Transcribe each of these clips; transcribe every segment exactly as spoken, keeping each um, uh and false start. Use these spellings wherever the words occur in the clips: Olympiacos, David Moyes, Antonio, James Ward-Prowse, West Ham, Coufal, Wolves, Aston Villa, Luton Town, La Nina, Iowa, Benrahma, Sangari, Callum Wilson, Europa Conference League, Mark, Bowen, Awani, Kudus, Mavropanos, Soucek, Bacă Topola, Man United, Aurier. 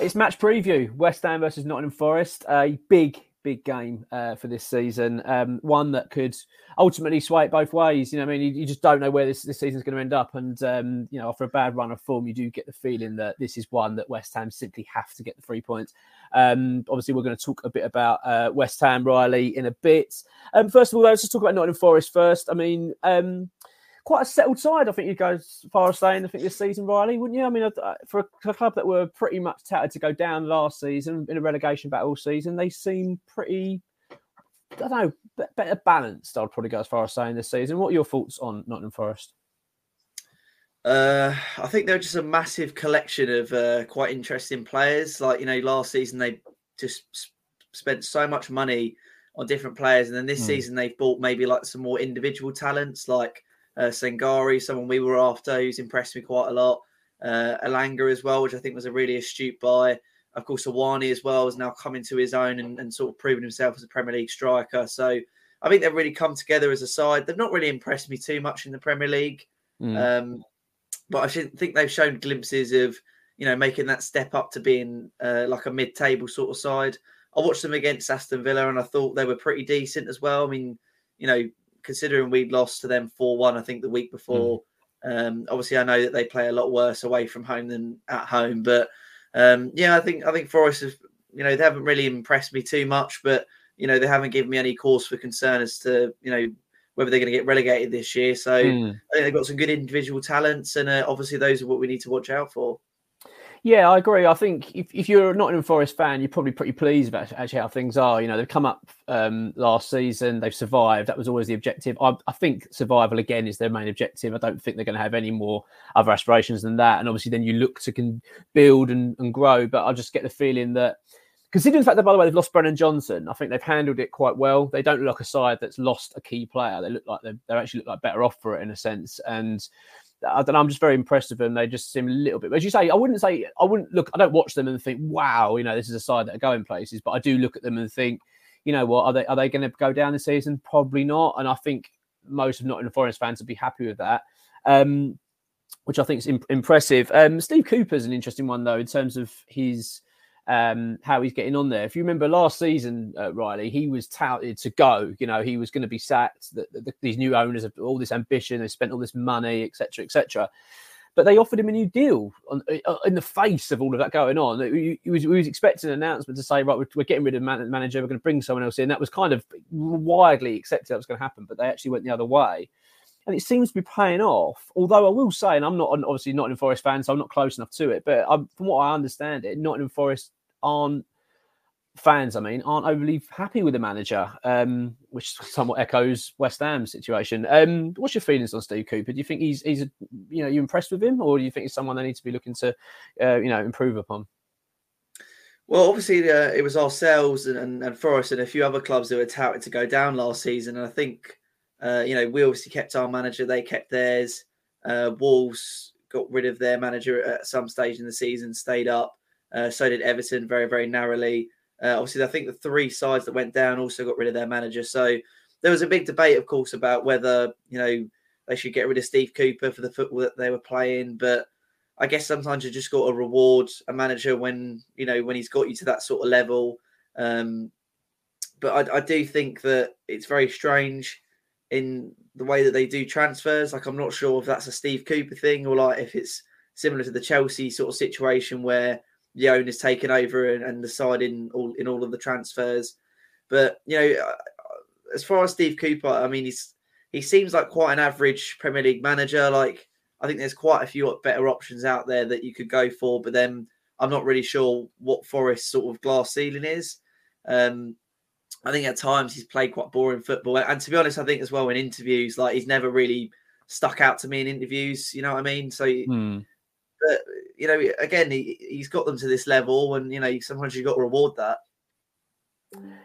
It's match preview, West Ham versus Nottingham Forest. A big, big game uh, for this season. Um, one that could ultimately sway it both ways. You know, I mean, you, you just don't know where this, this season's going to end up. And, um, you know, after a bad run of form, you do get the feeling that this is one that West Ham simply have to get the three points. Um, obviously, we're going to talk a bit about uh, West Ham, Riley, in a bit. Um, first of all, let's just talk about Nottingham Forest first. I mean... Um, Quite a settled side, I think you'd go as far as saying, I think, this season, Riley, wouldn't you? I mean, for a club that were pretty much touted to go down last season, in a relegation battle all season, they seem pretty, I don't know, better balanced, I'd probably go as far as saying, this season. What are your thoughts on Nottingham Forest? Uh, I think they're just a massive collection of uh, quite interesting players. Like, you know, last season they just spent so much money on different players, and then this mm. season they've bought maybe like some more individual talents, like Uh, Sangari, someone we were after who's impressed me quite a lot. Uh, Elanga as well, which I think was a really astute buy. Of course, Awani as well has now come into his own and, and sort of proven himself as a Premier League striker. So I think they've really come together as a side. They've not really impressed me too much in the Premier League. Mm. Um, but I think they've shown glimpses of, you know, making that step up to being uh, like a mid-table sort of side. I watched them against Aston Villa and I thought they were pretty decent as well. I mean, you know, considering we'd lost to them four one, I think, the week before. Mm. Um, obviously, I know that they play a lot worse away from home than at home. But, um, yeah, I think I think Forest, have, you know, they haven't really impressed me too much. But, you know, they haven't given me any cause for concern as to, you know, whether they're going to get relegated this year. So mm. I think they've got some good individual talents. And uh, obviously, those are what we need to watch out for. Yeah, I agree. I think if, if you're a Nottingham Forest fan, you're probably pretty pleased about actually how things are. You know, they've come up um, last season. They've survived. That was always the objective. I, I think survival, again, is their main objective. I don't think they're going to have any more other aspirations than that. And obviously then you look to can build and, and grow. But I just get the feeling that, considering the fact that, by the way, they've lost Brennan Johnson, I think they've handled it quite well. They don't look like a side that's lost a key player. They look like they're, they actually look like better off for it in a sense. And I don't know, I'm just very impressed with them. They just seem a little bit, as you say, I wouldn't say, I wouldn't look, I don't watch them and think, wow, you know, this is a side that are going places, but I do look at them and think, you know what, are they are they going to go down this season? Probably not. And I think most of Nottingham Forest fans would be happy with that, um, which I think is imp- impressive. Um, Steve Cooper's an interesting one, though, in terms of his, um, how he's getting on there. If you remember last season, uh, Riley, he was touted to go. You know, he was going to be sacked. The, the, the, these new owners have all this ambition. They spent all this money, et cetera, et cetera. But they offered him a new deal on, uh, in the face of all of that going on. We, we, was, we was expecting an announcement to say, right, we're, we're getting rid of the man- manager. We're going to bring someone else in. That was kind of widely accepted that was going to happen, but they actually went the other way. And it seems to be paying off. Although I will say, and I'm not obviously Nottingham Forest fan, so I'm not close enough to it. But I'm, from what I understand it, Nottingham Forest aren't fans, I mean, aren't overly happy with the manager, um, which somewhat echoes West Ham's situation. Um, what's your feelings on Steve Cooper? Do you think he's, he's a, you know, you impressed with him, or do you think he's someone they need to be looking to, uh, you know, improve upon? Well, obviously, uh, it was ourselves and, and, and Forest and a few other clubs that were touted to go down last season. And I think, Uh, you know, we obviously kept our manager. They kept theirs. Uh, Wolves got rid of their manager at some stage in the season, stayed up. Uh, so did Everton very, very narrowly. Uh, obviously, I think the three sides that went down also got rid of their manager. So there was a big debate, of course, about whether, you know, they should get rid of Steve Cooper for the football that they were playing. But I guess sometimes you just got to reward a manager when, you know, when he's got you to that sort of level. Um, but I, I do think that it's very strange in the way that they do transfers. Like, I'm not sure if that's a Steve Cooper thing or like if it's similar to the Chelsea sort of situation where the owner's taken over and, and decided in all, in all of the transfers. But, you know, as far as Steve Cooper, I mean, he's, he seems like quite an average Premier League manager. Like, I think there's quite a few better options out there that you could go for, but then I'm not really sure what Forest's sort of glass ceiling is. Um, I think at times he's played quite boring football. And to be honest, I think as well in interviews, like he's never really stuck out to me in interviews. You know what I mean? So, hmm. but you know, again, he, he's got them to this level and, you know, sometimes you've got to reward that.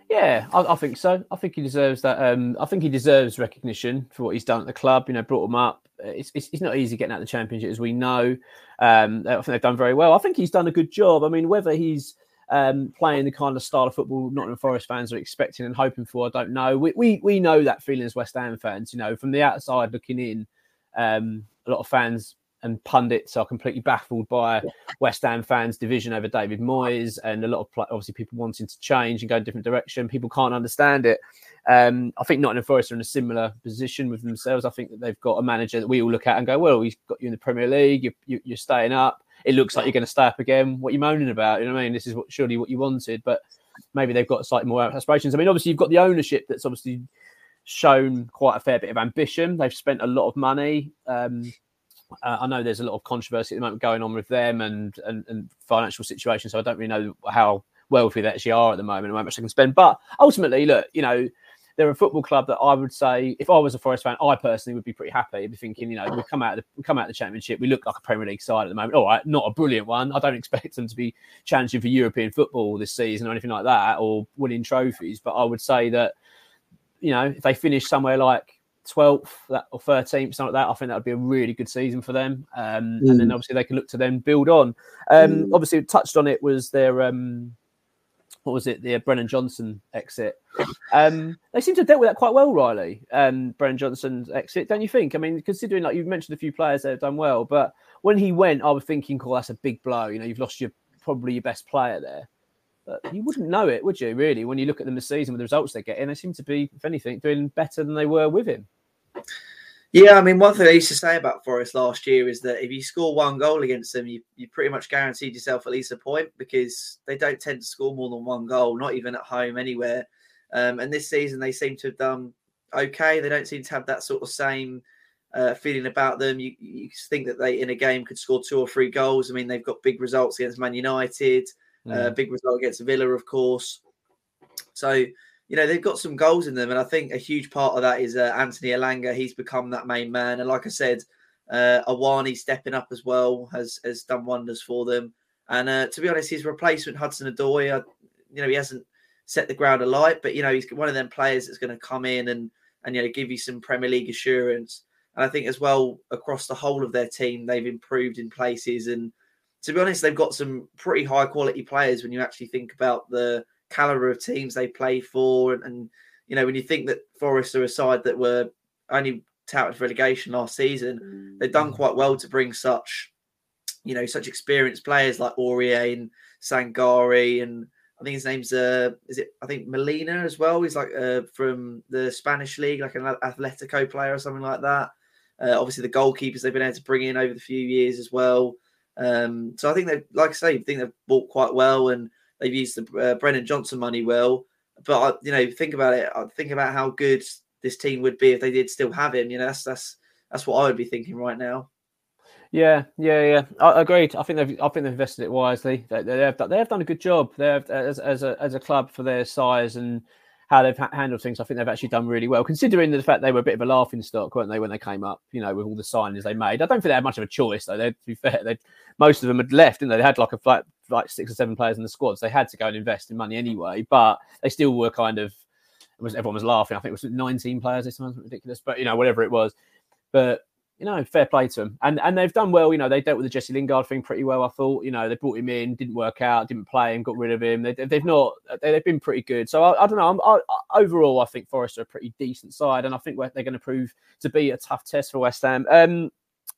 Yeah, I, I think so. I think he deserves that. Um, I think he deserves recognition for what he's done at the club. You know, brought him up. It's it's, it's not easy getting out of the Championship, as we know. Um, I think they've done very well. I think he's done a good job. I mean, whether he's um, playing the kind of style of football Nottingham Forest fans are expecting and hoping for, I don't know. We we we know that feeling as West Ham fans. You know, from the outside looking in, um, a lot of fans and pundits are completely baffled by West Ham fans' division over David Moyes and a lot of, obviously, people wanting to change and go in a different direction. People can't understand it. Um, I think Nottingham Forest are in a similar position with themselves. I think that they've got a manager that we all look at and go, well, he's got you in the Premier League. You, you, you're staying up. It looks like you're going to stay up again. What are you moaning about? You know what I mean? This is what, surely what you wanted, but maybe they've got slightly more aspirations. I mean, obviously, you've got the ownership that's obviously shown quite a fair bit of ambition. They've spent a lot of money. Um Uh, I know there's a lot of controversy at the moment going on with them and, and, and financial situations, so I don't really know how wealthy they actually are at the moment and how much they can spend. But ultimately, look, you know, they're a football club that I would say, if I was a Forest fan, I personally would be pretty happy. I'd be thinking, you know, we've come out of the, we've come out of the Championship. We look like a Premier League side at the moment. All right, not a brilliant one. I don't expect them to be challenging for European football this season or anything like that or winning trophies. But I would say that, you know, if they finish somewhere like twelfth or thirteenth, something like that, I think that would be a really good season for them. Um, mm. And then obviously they can look to then build on. Um, mm. Obviously touched on it was their, um, what was it, their Brennan Johnson exit. Um, they seem to have dealt with that quite well, Riley, um, Brennan Johnson's exit, don't you think? I mean, considering, like, you've mentioned a few players that have done well, but when he went, I was thinking, oh, that's a big blow. You know, you've lost your probably your best player there. But you wouldn't know it, would you, really, when you look at them this season with the results they're getting? They seem to be, if anything, doing better than they were with him. Yeah, I mean, one thing I used to say about Forest last year is that if you score one goal against them, you you pretty much guaranteed yourself at least a point because they don't tend to score more than one goal, not even at home, anywhere. Um, and this season, they seem to have done okay. They don't seem to have that sort of same uh, feeling about them. You, you think that they, in a game, could score two or three goals. I mean, they've got big results against Man United, mm. uh, big result against Villa, of course. So, you know, they've got some goals in them. And I think a huge part of that is uh, Anthony Elanga. He's become that main man. And like I said, uh, Awani stepping up as well has, has done wonders for them. And uh, to be honest, his replacement, Hudson-Odoi, you know, he hasn't set the ground alight, but, you know, he's one of them players that's going to come in and, and, you know, give you some Premier League assurance. And I think as well, across the whole of their team, they've improved in places. And to be honest, they've got some pretty high quality players when you actually think about the caliber of teams they play for. And, and, you know, when you think that Forest are a side that were only touted for relegation last season, they've done quite well to bring such, you know, such experienced players like Aurier and Sangari. And I think his name's, uh, is it, I think Molina as well. He's like uh, from the Spanish league, like an Atletico player or something like that. Uh, obviously the goalkeepers they've been able to bring in over the few years as well. Um, so I think they, like I say, I think they've bought quite well and they've used the uh, Brennan Johnson money well. But, I, you know, think about it. I think about how good this team would be if they did still have him. You know, that's that's that's what I would be thinking right now. Yeah, yeah, yeah. I agreed. I think they've I think they've invested it wisely. They, they have done, they have done a good job. They have, as as a as a club for their size and how they've handled things, I think they've actually done really well, considering the fact they were a bit of a laughing stock, weren't they, when they came up, you know, with all the signings they made. I don't think they had much of a choice, though. They, to be fair, they most of them had left, didn't they? They had like a like, like six or seven players in the squad, so they had to go and invest in money anyway, but they still were kind of, it was, everyone was laughing. I think it was nineteen players this time, ridiculous, but, you know, whatever it was. But, you know, fair play to them. And, and they've done well. You know, they dealt with the Jesse Lingard thing pretty well, I thought. You know, they brought him in, didn't work out, didn't play him, got rid of him. They, they've not, they've been pretty good. So, I, I don't know. I'm, I, overall, I think Forest are a pretty decent side, and I think they're going to prove to be a tough test for West Ham. Um,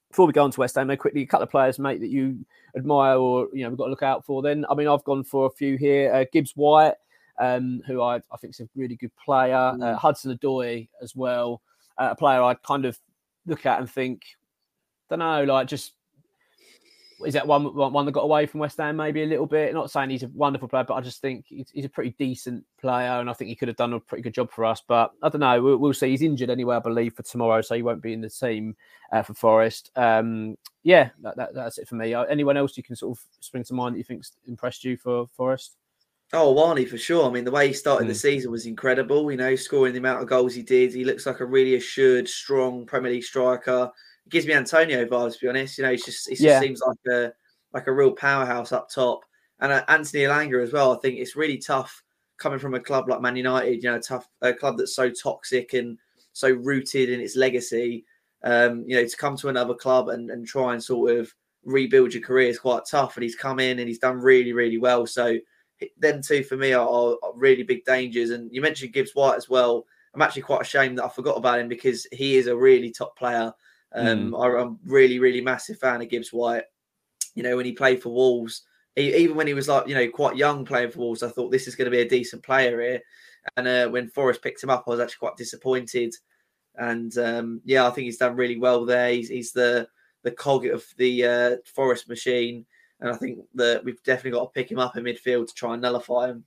before we go on to West Ham, though, quickly, a couple of players, mate, that you admire or, you know, we've got to look out for then. I mean, I've gone for a few here. Uh, Gibbs-White, um, who I, I think is a really good player. Uh, Hudson-Odoi as well, uh, a player I kind of look at and think, don't know, like just, is that one one that got away from West Ham maybe a little bit? Not saying he's a wonderful player, but I just think he's, he's a pretty decent player, and I think he could have done a pretty good job for us. But I don't know. We'll, we'll see. He's injured anyway, I believe, for tomorrow, so he won't be in the team uh, for Forest. Um, yeah, that, that, that's it for me. Anyone else you can sort of spring to mind that you think's impressed you for Forest? Oh, Awani, for sure. I mean, the way he started mm. the season was incredible. You know, scoring the amount of goals he did. He looks like a really assured, strong Premier League striker. Gives me Antonio vibes, to be honest. You know, it's just, it yeah. just seems like a like a real powerhouse up top. And uh, Anthony Elanga as well. I think it's really tough coming from a club like Man United. You know, a tough a club that's so toxic and so rooted in its legacy. Um, you know, to come to another club and and try and sort of rebuild your career is quite tough. And he's come in and he's done really, really well. So them two for me are, are really big dangers. And you mentioned Gibbs-White as well. I'm actually quite ashamed that I forgot about him because he is a really top player. Um, mm. I, I'm really, really massive fan of Gibbs-White. You know, when he played for Wolves, he, even when he was like, you know, quite young playing for Wolves, I thought this is going to be a decent player here. And uh, when Forest picked him up, I was actually quite disappointed. And um, yeah, I think he's done really well there. He's, he's the the cog of the uh, Forest machine, and I think that we've definitely got to pick him up in midfield to try and nullify him.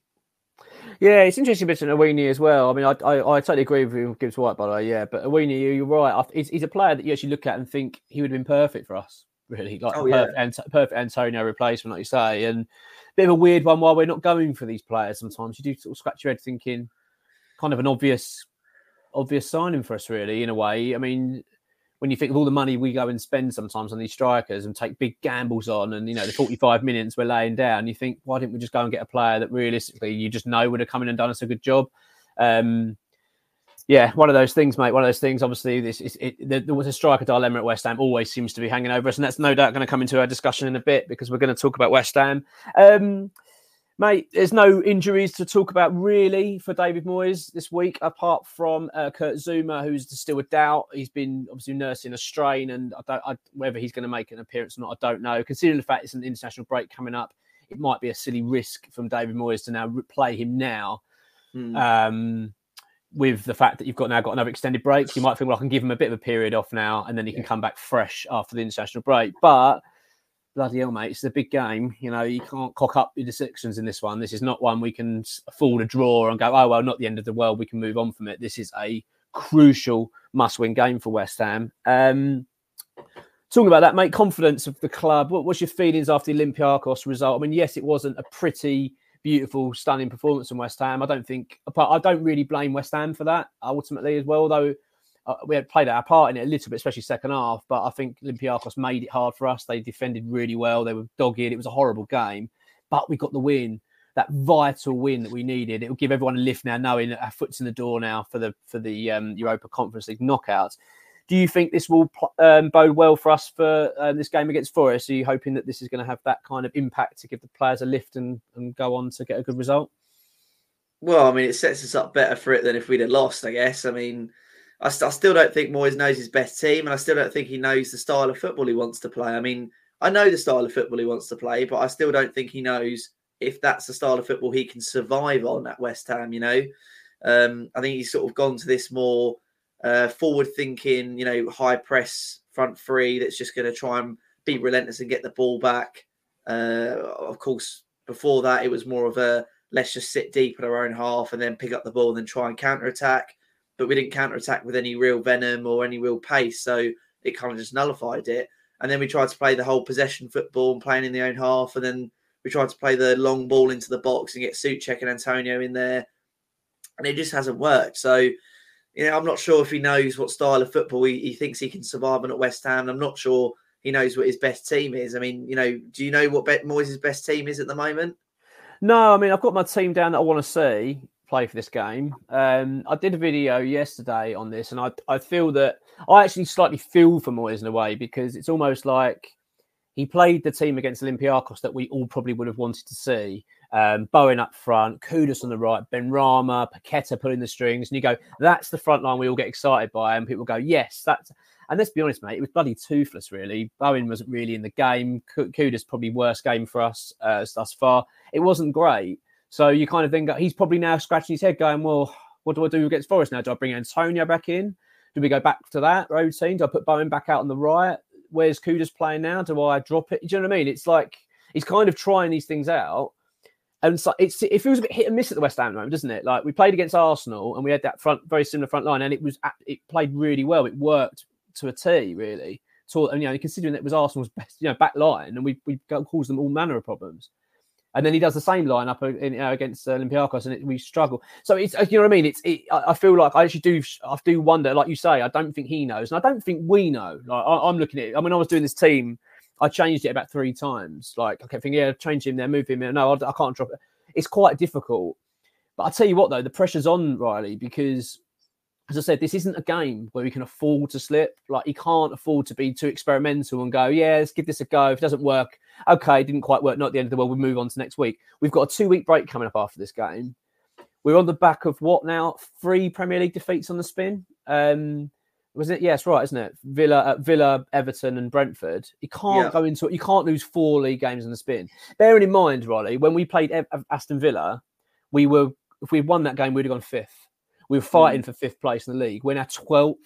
Yeah, it's interesting bits on Awani as well. I mean, I, I I totally agree with you with Gibbs-White, by the way, yeah. But Awani, you're right. He's, he's a player that you actually look at and think he would have been perfect for us, really. Like oh, yeah. perfect, perfect Antonio replacement, like you say. And a bit of a weird one why we're not going for these players sometimes. You do sort of scratch your head thinking kind of an obvious, obvious signing for us, really, in a way. I mean, when you think of all the money we go and spend sometimes on these strikers and take big gambles on, and, you know, the forty-five minutes we're laying down, you think, why didn't we just go and get a player that realistically you just know would have come in and done us a good job? Um, yeah, one of those things, mate. One of those things. Obviously, this is it, there, there was a striker dilemma at West Ham, always seems to be hanging over us, and that's no doubt going to come into our discussion in a bit because we're going to talk about West Ham. Um, Mate, there's no injuries to talk about really for David Moyes this week, apart from uh, Kurt Zouma, who's still a doubt. He's been obviously nursing a strain, and I don't, I, whether he's going to make an appearance or not, I don't know. Considering the fact it's an international break coming up, it might be a silly risk from David Moyes to now play him now. Mm. Um, with the fact that you've got now got another extended break, you might think, well, I can give him a bit of a period off now, and then he yeah. can come back fresh after the international break. But bloody hell, mate, it's a big game. You know, you can't cock up your decisions in this one. This is not one we can afford a draw and go, oh, well, not the end of the world. We can move on from it. This is a crucial must-win game for West Ham. Um, talking about that, mate, confidence of the club. What, what's your feelings after the Olympiacos result? I mean, yes, it wasn't a pretty, beautiful, stunning performance from West Ham. I don't think, I don't really blame West Ham for that, ultimately, as well, though. Uh, we had played our part in it a little bit, especially second half, but I think Olympiacos made it hard for us. They defended really well. They were dogged. It was a horrible game, but we got the win, that vital win that we needed. It will give everyone a lift now, knowing that our foot's in the door now for the for the um, Europa Conference League knockouts. Do you think this will um, bode well for us for uh, this game against Forest? Are you hoping that this is going to have that kind of impact to give the players a lift and, and go on to get a good result? Well, I mean, it sets us up better for it than if we'd have lost, I guess. I mean, I still don't think Moyes knows his best team, and I still don't think he knows the style of football he wants to play. I mean, I know the style of football he wants to play, but I still don't think he knows if that's the style of football he can survive on at West Ham, you know. Um, I think he's sort of gone to this more uh, forward-thinking, you know, high-press front three that's just going to try and be relentless and get the ball back. Uh, of course, before that, it was more of a let's just sit deep in our own half and then pick up the ball and then try and counter-attack. But we didn't counter-attack with any real venom or any real pace, so it kind of just nullified it. And then we tried to play the whole possession football and playing in the own half, and then we tried to play the long ball into the box and get Soucek and Antonio in there, and it just hasn't worked. So, you know, I'm not sure if he knows what style of football he, he thinks he can survive on at West Ham. I'm not sure he knows what his best team is. I mean, you know, do you know what Moyes' best team is at the moment? No, I mean, I've got my team down that I want to see play for this game. Um, I did a video yesterday on this, and I I feel that I actually slightly feel for Moyes in a way, because it's almost like he played the team against Olympiacos that we all probably would have wanted to see. Um, Bowen up front, Kudus on the right, Benrahma, Paqueta pulling the strings, and you go, that's the front line we all get excited by, and people go, yes, that's. And let's be honest, mate, it was bloody toothless, really. Bowen wasn't really in the game. Kudus, probably worst game for us uh, thus far. It wasn't great. So you kind of think he's probably now scratching his head going, well, what do I do against Forest now? Do I bring Antonio back in? Do we go back to that routine? Do I put Bowen back out on the right? Where's Kudus playing now? Do I drop it? Do you know what I mean? It's like he's kind of trying these things out. And so it's, it feels a bit hit and miss at the West Ham moment, doesn't it? Like, we played against Arsenal and we had that front very similar front line, and it was it played really well. It worked to a T, really. So, and, you know, considering that it was Arsenal's best, you know, back line, and we we caused them all manner of problems. And then he does the same line up in, you know, against Olympiacos, and it, we struggle. So it's, you know what I mean. It's it, I feel like I actually do I do wonder, like you say, I don't think he knows, and I don't think we know. Like I, I'm looking at it. I mean, I was doing this team. I changed it about three times. Like, I kept thinking, yeah, change him there, move him there. No, I, I can't drop it. It's quite difficult. But I tell you what, though, the pressure's on Riley because, as I said, this isn't a game where we can afford to slip. Like, he can't afford to be too experimental and go, yeah, let's give this a go. If it doesn't work, okay, didn't quite work. Not the end of the world. We'll move on to next week. We've got a two-week break coming up after this game. We're on the back of what now? Three Premier League defeats on the spin. Um... Was it? Yes, yeah, right, isn't it? Villa, uh, Villa, Everton, and Brentford. You can't yeah. go into it. You can't lose four league games on the spin. Bearing in mind, Riley, when we played e- Aston Villa, we were if we had won that game, we'd have gone fifth. We were fighting mm. for fifth place in the league. We're now twelfth.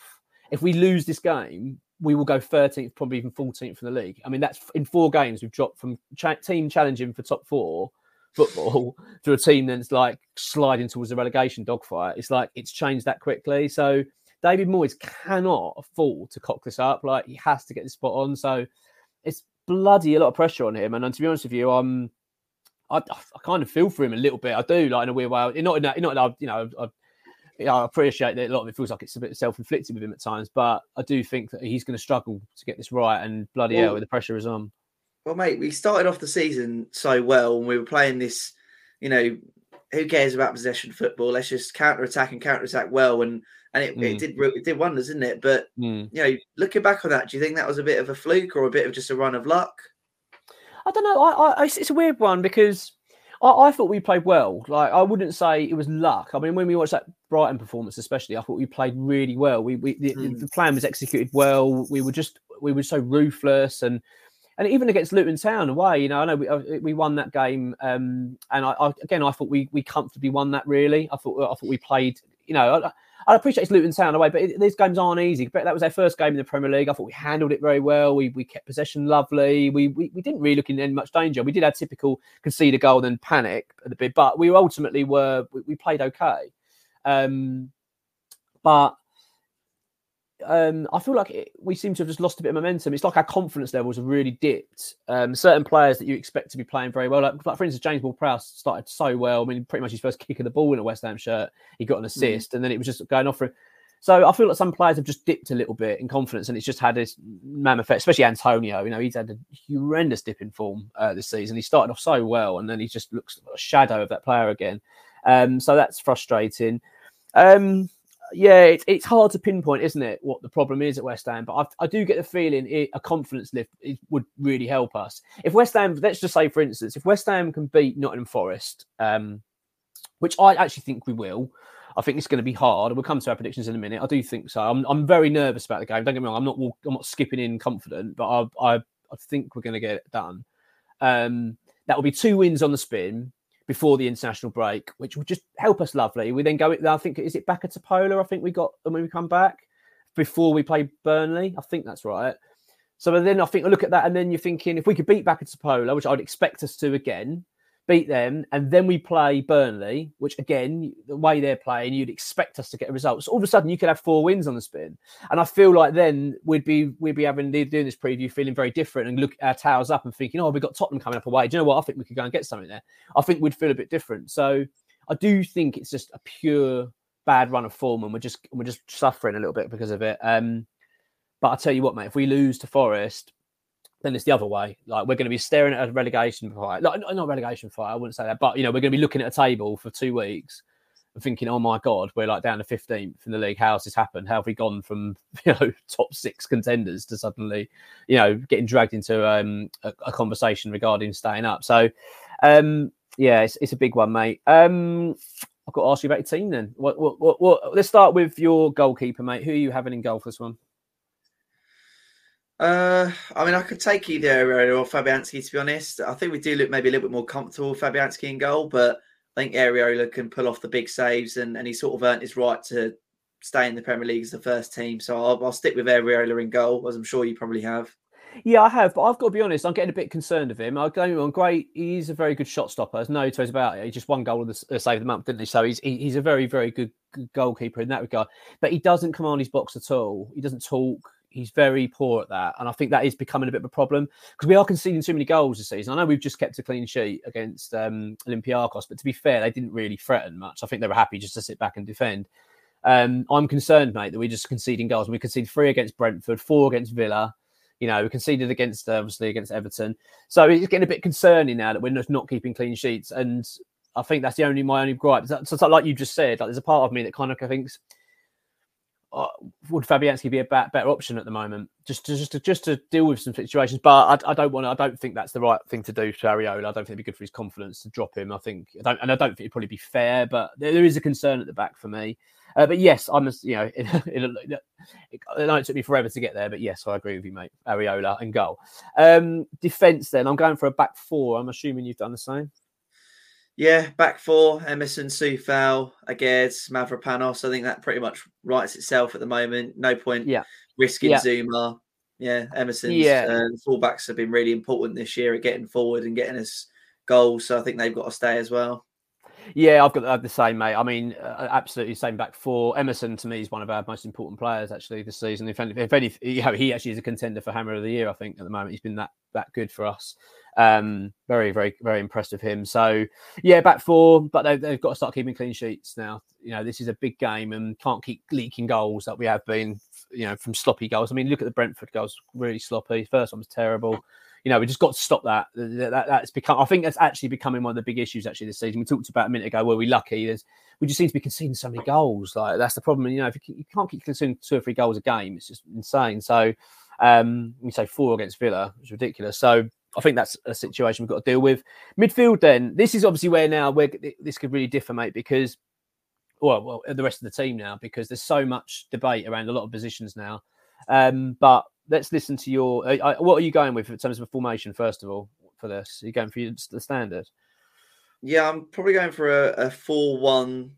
If we lose this game, we will go thirteenth, probably even fourteenth from the league. I mean, that's in four games we've dropped from cha- team challenging for top four football to a team that's like sliding towards the relegation dogfight. It's like it's changed that quickly. So David Moyes cannot afford to cock this up. Like, he has to get this spot on. So it's bloody a lot of pressure on him. And, and to be honest with you, um, I, I kind of feel for him a little bit. I do, like, in a weird way. Not, not, not you know, I, I appreciate that a lot of it feels like it's a bit self-inflicted with him at times. But I do think that he's going to struggle to get this right. And bloody well, hell, the pressure is on. Well, mate, we started off the season so well, and we were playing this, you know, who cares about possession football? Let's just counter-attack and counter-attack well. And and it, mm. it did it did wonders, didn't it? But, mm. you know, looking back on that, do you think that was a bit of a fluke or a bit of just a run of luck? I don't know. I, I It's a weird one because I, I thought we played well. Like, I wouldn't say it was luck. I mean, when we watched that Brighton performance especially, I thought we played really well. We, we the, mm. the plan was executed well. We were just – we were so ruthless and – And even against Luton Town away, you know, I know we we won that game, um, and I, I again I thought we we comfortably won that. Really, I thought I thought we played. You know, I, I appreciate it's Luton Town away, but it, these games aren't easy. But that was our first game in the Premier League. I thought we handled it very well. We we kept possession lovely. We we, we didn't really look in any much danger. We did our typical concede a goal then panic a bit, but we ultimately were we, we played okay. Um, but. Um, I feel like it, we seem to have just lost a bit of momentum. It's like our confidence levels have really dipped. Um, certain players that you expect to be playing very well, like, like for instance, James Ward-Prowse started so well. I mean, pretty much his first kick of the ball in a West Ham shirt, he got an assist, mm. and then it was just going off for him. So I feel like some players have just dipped a little bit in confidence, and it's just had this mammoth effect. Especially Antonio, you know, he's had a horrendous dip in form uh, this season. He started off so well, and then he just looks like a shadow of that player again. Um, so that's frustrating. Um, Yeah, it's it's hard to pinpoint, isn't it, what the problem is at West Ham? But I, I do get the feeling it, a confidence lift it would really help us. If West Ham, let's just say, for instance, if West Ham can beat Nottingham Forest, um, which I actually think we will, I think it's going to be hard. We'll come to our predictions in a minute. I do think so. I'm I'm very nervous about the game. Don't get me wrong. I'm not I'm not skipping in confident, but I I, I think we're going to get it done. Um, that will be two wins on the spin before the international break, which would just help us lovely. We then go, I think, is it Bacă Topola? I think we got when we come back before we play Burnley. I think that's right. So then I think I look at that, and then you're thinking, if we could beat Bacă Topola, which I'd expect us to again, beat them, and then we play Burnley, which again, the way they're playing, you'd expect us to get a result. So all of a sudden, you could have four wins on the spin. And I feel like then we'd be we'd be having doing this preview feeling very different and look at our towers up and thinking, oh, we've got Tottenham coming up away. Do you know what? I think we could go and get something there. I think we'd feel a bit different. So I do think it's just a pure bad run of form, and we're just we're just suffering a little bit because of it. Um, but I tell you what, mate, if we lose to Forest, then it's the other way. Like, we're going to be staring at a relegation fight. Like, not relegation fight, I wouldn't say that. But, you know, we're going to be looking at a table for two weeks and thinking, oh, my God, we're, like, down to fifteenth in the league. How has this happened? How have we gone from, you know, top six contenders to suddenly, you know, getting dragged into um, a, a conversation regarding staying up? So, um, yeah, it's, it's a big one, mate. Um, I've got to ask you about your team then. What, what, what, what, let's start with your goalkeeper, mate. Who are you having in goal for this one? Uh, I mean, I could take either Ariola or Fabianski, to be honest. I think we do look maybe a little bit more comfortable with Fabianski in goal, but I think Ariola can pull off the big saves, and, and he sort of earned his right to stay in the Premier League as the first team. So I'll, I'll stick with Ariola in goal, as I'm sure you probably have. Yeah, I have, but I've got to be honest, I'm getting a bit concerned of him. I don't know, I'm great. He's a very good shot stopper. There's no toes about it. He just one goal in the uh, save of the month, didn't he? So he's he, he's a very, very good, good goalkeeper in that regard. But he doesn't command his box at all. He doesn't talk. He's very poor at that. And I think that is becoming a bit of a problem because we are conceding too many goals this season. I know we've just kept a clean sheet against um, Olympiacos, but to be fair, they didn't really threaten much. I think they were happy just to sit back and defend. Um, I'm concerned, mate, that we're just conceding goals. We conceded three against Brentford, four against Villa. You know, we conceded against, uh, obviously, against Everton. So it's getting a bit concerning now that we're just not keeping clean sheets. And I think that's the only my only gripe. So, so like you just said, like there's a part of me that kind of thinks, oh, would Fabianski be a bat, better option at the moment? Just to, just to, just to deal with some situations. But I, I don't want to, I don't think that's the right thing to do to Ariola. I don't think it'd be good for his confidence to drop him. I think, I don't, and I don't think it'd probably be fair. But there, there is a concern at the back for me. Uh, but yes, I must, you know, it, it, it, it, it took me forever to get there. But yes, I agree with you, mate. Ariola and goal. Um, defence then. I'm going for a back four. I'm assuming you've done the same. Yeah, back four. Emerson, Coufal, Aguez, Mavropanos. I think that pretty much writes itself at the moment. No point yeah. risking yeah. Zuma. Yeah, Emerson's yeah. Uh, the fullbacks have been really important this year at getting forward and getting us goals. So I think they've got to stay as well. Yeah, I've got I've the same, mate. I mean, uh, absolutely same back four. Emerson, to me, is one of our most important players, actually, this season. If any, if any, you know, he actually is a contender for Hammer of the Year, I think, at the moment. He's been that that good for us. Um, very, very, very impressed with him. So, yeah, back four, but they've, they've got to start keeping clean sheets now. You know, this is a big game and can't keep leaking goals that we have been, you know, from sloppy goals. I mean, look at the Brentford goals, really sloppy. First one was terrible. You know, we just got to stop that. That, that. That's become. I think that's actually becoming one of the big issues actually this season. We talked about a minute ago. Were we lucky? There's, we just seem to be conceding so many goals. Like that's the problem. You know, if you, you can't keep conceding two or three goals a game, it's just insane. So, um, you say four against Villa, it's ridiculous. So I think that's a situation we've got to deal with. Midfield. Then this is obviously where now where this could really differ, mate, because well, well, the rest of the team now because there's so much debate around a lot of positions now, um, but. Let's listen to your... Uh, what are you going with in terms of a formation, first of all, for this? Are you going for your, the standard? Yeah, I'm probably going for a four one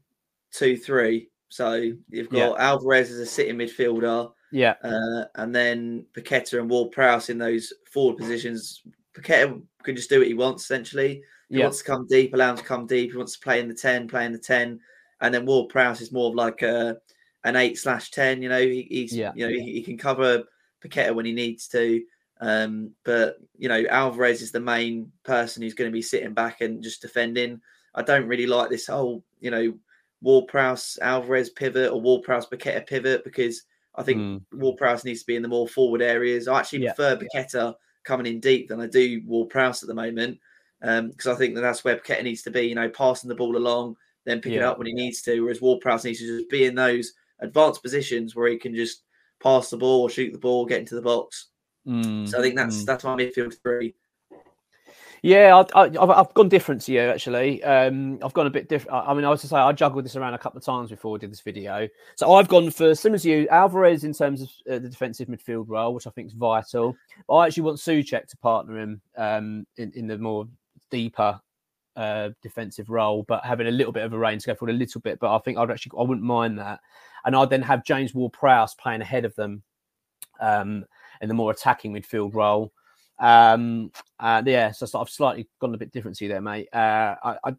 two three. So you've got yeah. Alvarez as a sitting midfielder. Yeah. Uh, and then Paqueta and Ward-Prowse in those forward positions. Paqueta can just do what he wants, essentially. He yeah. wants to come deep, allow him to come deep. He wants to play in the ten, play in the ten. And then Ward-Prowse is more of like a, an eight slash ten. You know, he, he's, yeah. you know yeah. he, he can cover... Paqueta when he needs to. Um, but, you know, Alvarez is the main person who's going to be sitting back and just defending. I don't really like this whole, you know, Ward-Prowse, Alvarez pivot or Ward-Prowse, Paqueta pivot because I think mm. Ward-Prowse needs to be in the more forward areas. I actually yeah. prefer Paqueta yeah. coming in deep than I do Ward-Prowse at the moment because um, I think that that's where Paqueta needs to be, you know, passing the ball along, then picking yeah. it up when he needs to, whereas Ward-Prowse needs to just be in those advanced positions where he can just pass the ball, or shoot the ball, get into the box. Mm. So I think that's mm. that's my midfield three. Yeah, I, I, I've, I've gone different to you, actually. Um, I've gone a bit different. I mean, I was to say, I juggled this around a couple of times before I did this video. So I've gone for, similar to you, Alvarez in terms of uh, the defensive midfield role, which I think is vital. But I actually want Soucek to partner him um, in, in the more deeper Uh, defensive role, but having a little bit of a range to go forward a little bit. But I think I'd actually I wouldn't mind that, and I'd then have James Ward-Prowse playing ahead of them um, in the more attacking midfield role. Um, uh, yeah, so I've slightly gone a bit different to you there, mate. Uh, I, I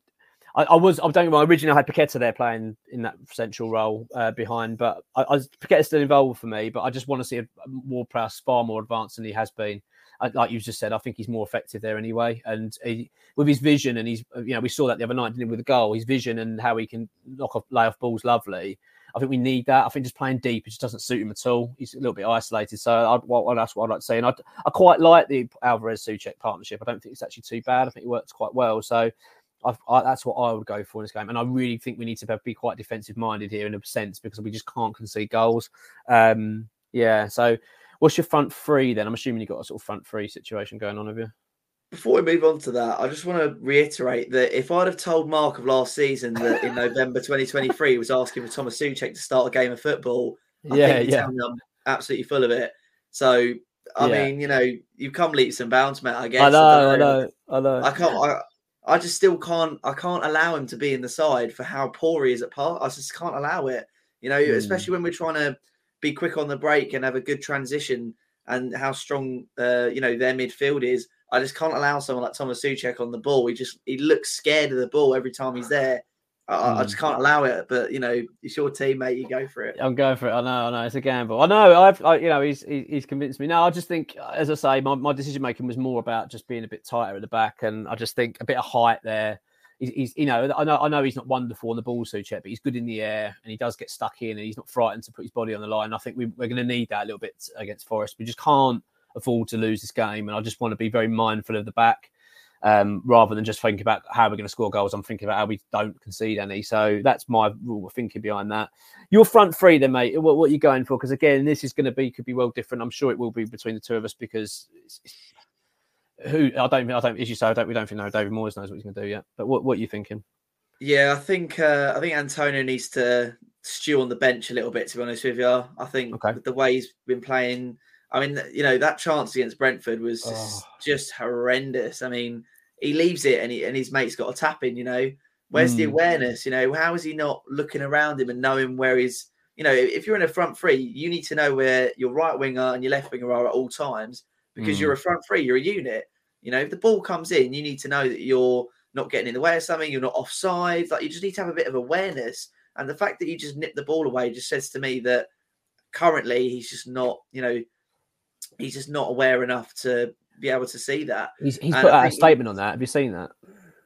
I, I was, I don't know, I originally had Paqueta there playing in that central role uh, behind, but I, I Paqueta's still involved for me, but I just want to see a, a Ward-Prowse far more advanced than he has been. I, like you just said, I think he's more effective there anyway. And he, with his vision and he's, you know, we saw that the other night, didn't we, with the goal, his vision and how he can knock off, lay off balls lovely. I think we need that. I think just playing deep, it just doesn't suit him at all. He's a little bit isolated. So I'd, well, that's what I'd like to say. And I'd, I quite like the Alvarez-Soucek partnership. I don't think it's actually too bad. I think it works quite well. So, I've, I, that's what I would go for in this game. And I really think we need to be quite defensive-minded here in a sense because we just can't concede goals. Um, yeah, so what's your front three then? I'm assuming you've got a sort of front three situation going on, have you? Before we move on to that, I just want to reiterate that if I'd have told Mark of last season that in November twenty twenty-three he was asking for Thomas Soucek to start a game of football, I yeah, think he'd yeah. tell me I'm absolutely full of it. So I yeah. mean, you know, you've come leaps and bounds, Matt, I guess. I know, I, I know, I know. I can't, I, I just still can't, I can't allow him to be in the side for how poor he is at part. I just can't allow it, you know, mm. especially when we're trying to be quick on the break and have a good transition and how strong, uh, you know, their midfield is. I just can't allow someone like Thomas Soucek on the ball. He just, he looks scared of the ball every time he's there. I, I just can't allow it, but you know, it's your teammate. You go for it. I'm going for it. I know, I know. It's a gamble. I know. I've, I, you know, he's he's convinced me. No, I just think, as I say, my, my decision making was more about just being a bit tighter at the back, and I just think a bit of height there. He's, he's you know, I know, I know he's not wonderful on the ball, Soucek, but he's good in the air, and he does get stuck in, and he's not frightened to put his body on the line. I think we, we're going to need that a little bit against Forest. We just can't afford to lose this game, and I just want to be very mindful of the back. Um, rather than just thinking about how we're going to score goals, I'm thinking about how we don't concede any. So that's my rule of thinking behind that. Your front three then, mate, what, what are you going for? Because again, this is going to be, could be well different. I'm sure it will be between the two of us because it's, it's, who I don't, I don't, as you say, I don't, we don't think no, David Moyes knows what he's going to do yet. But what, what are you thinking? Yeah, I think, uh, I think Antonio needs to stew on the bench a little bit, to be honest with you. I think okay. with the way he's been playing, I mean, you know, that chance against Brentford was just, oh. just horrendous. I mean, he leaves it and, he, and his mate's got a tap in, you know. Where's mm. the awareness? You know, how is he not looking around him and knowing where he's, you know, if you're in a front three, you need to know where your right winger and your left winger are at all times because mm. you're a front three, you're a unit. You know, if the ball comes in, you need to know that you're not getting in the way of something, you're not offside. Like, you just need to have a bit of awareness. And the fact that you just nip the ball away just says to me that currently he's just not, you know, he's just not aware enough to be able to see that. He's, he's put out a statement he, on that. Have you seen that?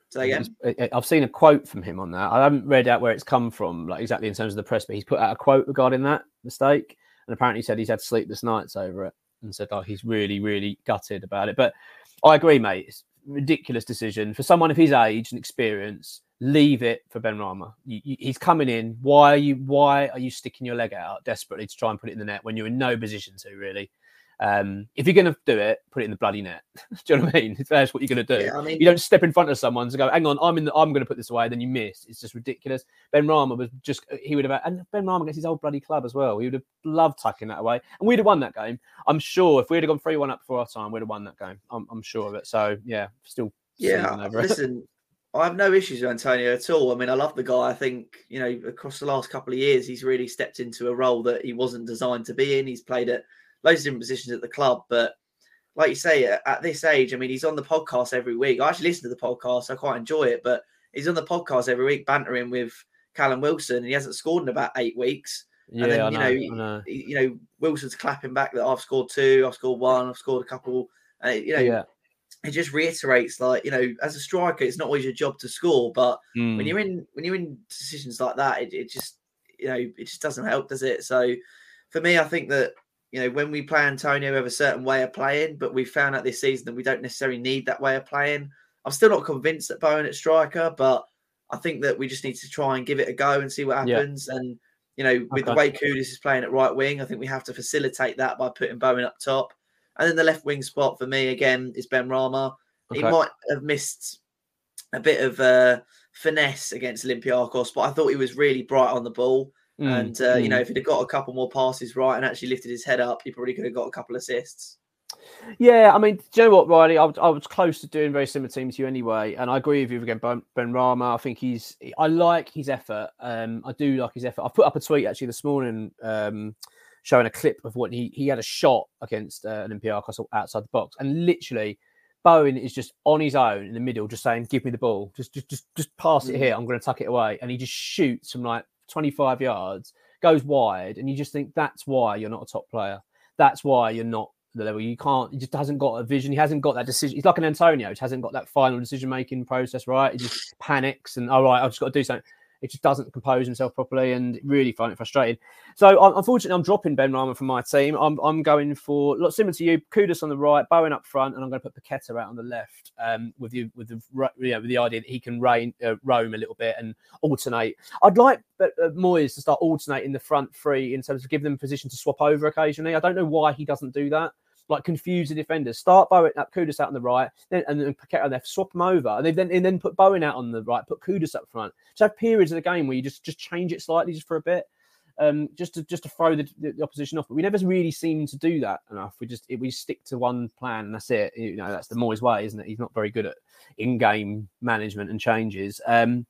Say again? I've seen a quote from him on that. I haven't read out where it's come from, like exactly in terms of the press, but he's put out a quote regarding that mistake. And apparently he said he's had sleepless nights over it and said, oh, he's really, really gutted about it. But I agree, mate. It's a ridiculous decision. For someone of his age and experience, leave it for Benrahma. You, you, he's coming in. Why are you, why are you sticking your leg out desperately to try and put it in the net when you're in no position to, really? Um, if you're going to do it, put it in the bloody net. Do you know what I mean? If that's what you're going to do. Yeah, I mean, you don't step in front of someone and go, hang on, I'm in the, I'm going to put this away. Then you miss. It's just ridiculous. Benrahma was just, he would have, and Benrahma gets his old bloody club as well. He would have loved tucking that away. And we'd have won that game. I'm sure if we'd have gone three one up before our time, we'd have won that game. I'm, I'm sure of it. So yeah, still. Yeah. Listen, I have no issues with Antonio at all. I mean, I love the guy. I think, you know, across the last couple of years, he's really stepped into a role that he wasn't designed to be in. He's played at loads of different positions at the club. But like you say, at this age, I mean, he's on the podcast every week. I actually listen to the podcast. So I quite enjoy it. But he's on the podcast every week bantering with Callum Wilson. And he hasn't scored in about eight weeks. Yeah, and then, I you know, know, I know. He, you know, Wilson's clapping back that I've scored two, I've scored one, I've scored a couple. And, you know, yeah. it just reiterates, like, you know, as a striker, it's not always your job to score. But mm. when you're in when you're in decisions like that, it, it just, you know, it just doesn't help, does it? So for me, I think that, you know, when we play Antonio, we have a certain way of playing, but we found out this season that we don't necessarily need that way of playing. I'm still not convinced that Bowen at striker, but I think that we just need to try and give it a go and see what happens. Yeah. And, you know, with okay. the way Kudus is playing at right wing, I think we have to facilitate that by putting Bowen up top. And then the left wing spot for me, again, is Benrahma. Okay. He might have missed a bit of uh, finesse against Olympiacos, but I thought he was really bright on the ball. Mm, and, uh, mm. you know, if he'd have got a couple more passes right and actually lifted his head up, he probably could have got a couple assists. Yeah, I mean, do you know what, Riley? I, I was close to doing very similar teams to you anyway. And I agree with you again, Benrahma. I think he's, I like his effort. Um, I do like his effort. I put up a tweet actually this morning um, showing a clip of what he, he had a shot against uh, Olympiacos outside the box. And literally, Bowen is just on his own in the middle, just saying, give me the ball. Just, just, just, just pass mm. it here. I'm going to tuck it away. And he just shoots from like, twenty-five yards, goes wide, and you just think that's why you're not a top player. That's why you're not the level. You can't, he just hasn't got a vision. He hasn't got that decision. He's like an Antonio. He hasn't got that final decision-making process, right? He just panics and, all right, I've just got to do something. It just doesn't compose himself properly and really find it frustrating. So, um, unfortunately, I'm dropping Benrahma from my team. I'm I'm going for, look, similar to you, Kudus on the right, Bowen up front, and I'm going to put Paqueta out on the left um, with you with the you know, with the idea that he can reign, uh, roam a little bit and alternate. I'd like uh, Moyes to start alternating the front three in terms of giving them position to swap over occasionally. I don't know why he doesn't do that. Like, confuse the defenders. Start Bowen up, Kudus out on the right, then and then Paqueta on the left, swap them over, and then and then put Bowen out on the right, put Kudus up front. So have periods of the game where you just, just change it slightly just for a bit. um, just to just to throw the, the, the opposition off. But we never really seem to do that enough. We just we stick to one plan and that's it. You know, that's the Moyes way, isn't it? He's not very good at in-game management and changes. Um,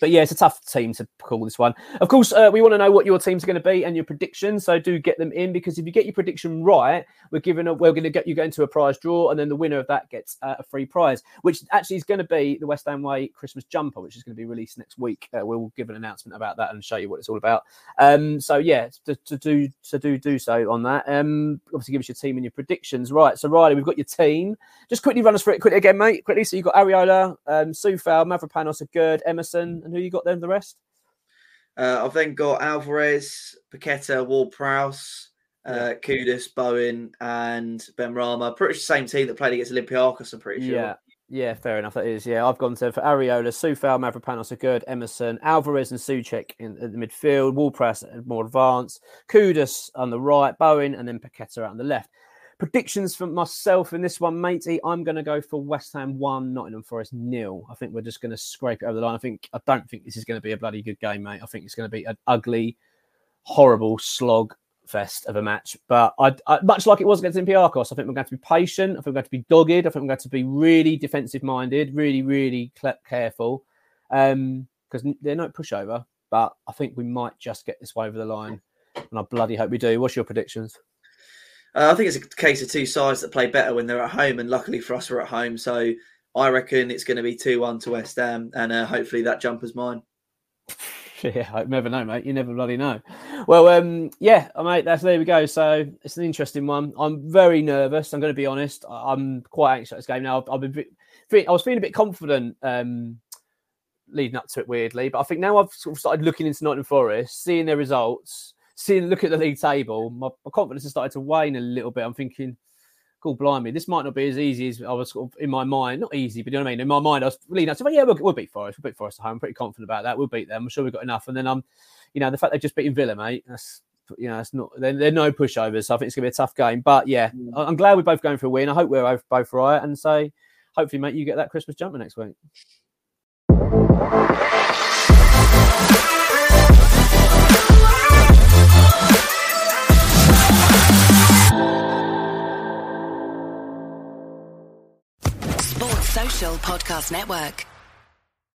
But yeah, it's a tough team to call this one. Of course, uh, we want to know what your teams are going to be and your predictions, so do get them in, because if you get your prediction right, we're giving a, we're going to get you going to a prize draw, and then the winner of that gets uh, a free prize, which actually is going to be the West Ham Way Christmas jumper, which is going to be released next week. Uh, we'll give an announcement about that and show you what it's all about. Um, so yeah, to, to do to do do so on that. Um, obviously, give us your team and your predictions. Right, so Riley, we've got your team. Just quickly run us through it quickly again, mate. Quickly, so you've got Ariola, um, Coufal, Mavropanos, Agurd, Emerson. And who you got then, the rest? Uh, I've then got Alvarez, Paqueta, Ward-Prowse, uh, Kudus, Bowen, and Benrahma. Pretty much the same team that played against Olympiacos, I'm pretty sure. Yeah, yeah, fair enough. That is, yeah. I've gone to for Ariola, Coufal, Mavropanos, Agurd, Emerson, Alvarez, and Soucek in, in the midfield, Ward-Prowse more advanced, Kudus on the right, Bowen, and then Paqueta out on the left. Predictions for myself in this one, matey. I'm going to go for West Ham one, Nottingham Forest nil. I think we're just going to scrape it over the line. I think I don't think this is going to be a bloody good game, mate. I think it's going to be an ugly, horrible slog fest of a match. But I, I, much like it was against Olympiacos, I think we're going to have to be patient. I think we're going to be dogged. I think we're going to be really defensive-minded, really, really careful, um, because they're no pushover. But I think we might just get this way over the line, and I bloody hope we do. What's your predictions? Uh, I think it's a case of two sides that play better when they're at home, and luckily for us, we're at home. So I reckon it's going to be two one to West Ham, and uh, hopefully that jumper's mine. Yeah, I never know, mate. You never bloody know. Well, um, yeah, mate, that's, there we go. So it's an interesting one. I'm very nervous. I'm going to be honest. I'm quite anxious at this game now. I've been, I was feeling a bit confident um, leading up to it, weirdly, but I think now I've sort of started looking into Nottingham Forest, seeing their results, seeing, look at the league table, my, my confidence has started to wane a little bit. I'm thinking, cool, blimey, this might not be as easy as I was sort of in my mind. Not easy, but you know what I mean? In my mind, I was leading up to, yeah, we'll, we'll beat Forest. We'll beat Forest at home. I'm pretty confident about that. We'll beat them. I'm sure we've got enough. And then I'm, um, you know, the fact they've just beaten Villa, mate, that's, you know, it's not, they're, they're no pushovers. So I think it's going to be a tough game. But yeah, mm. I'm glad we're both going for a win. I hope we're both right. And so hopefully, mate, you get that Christmas jumper next week. Podcast Network.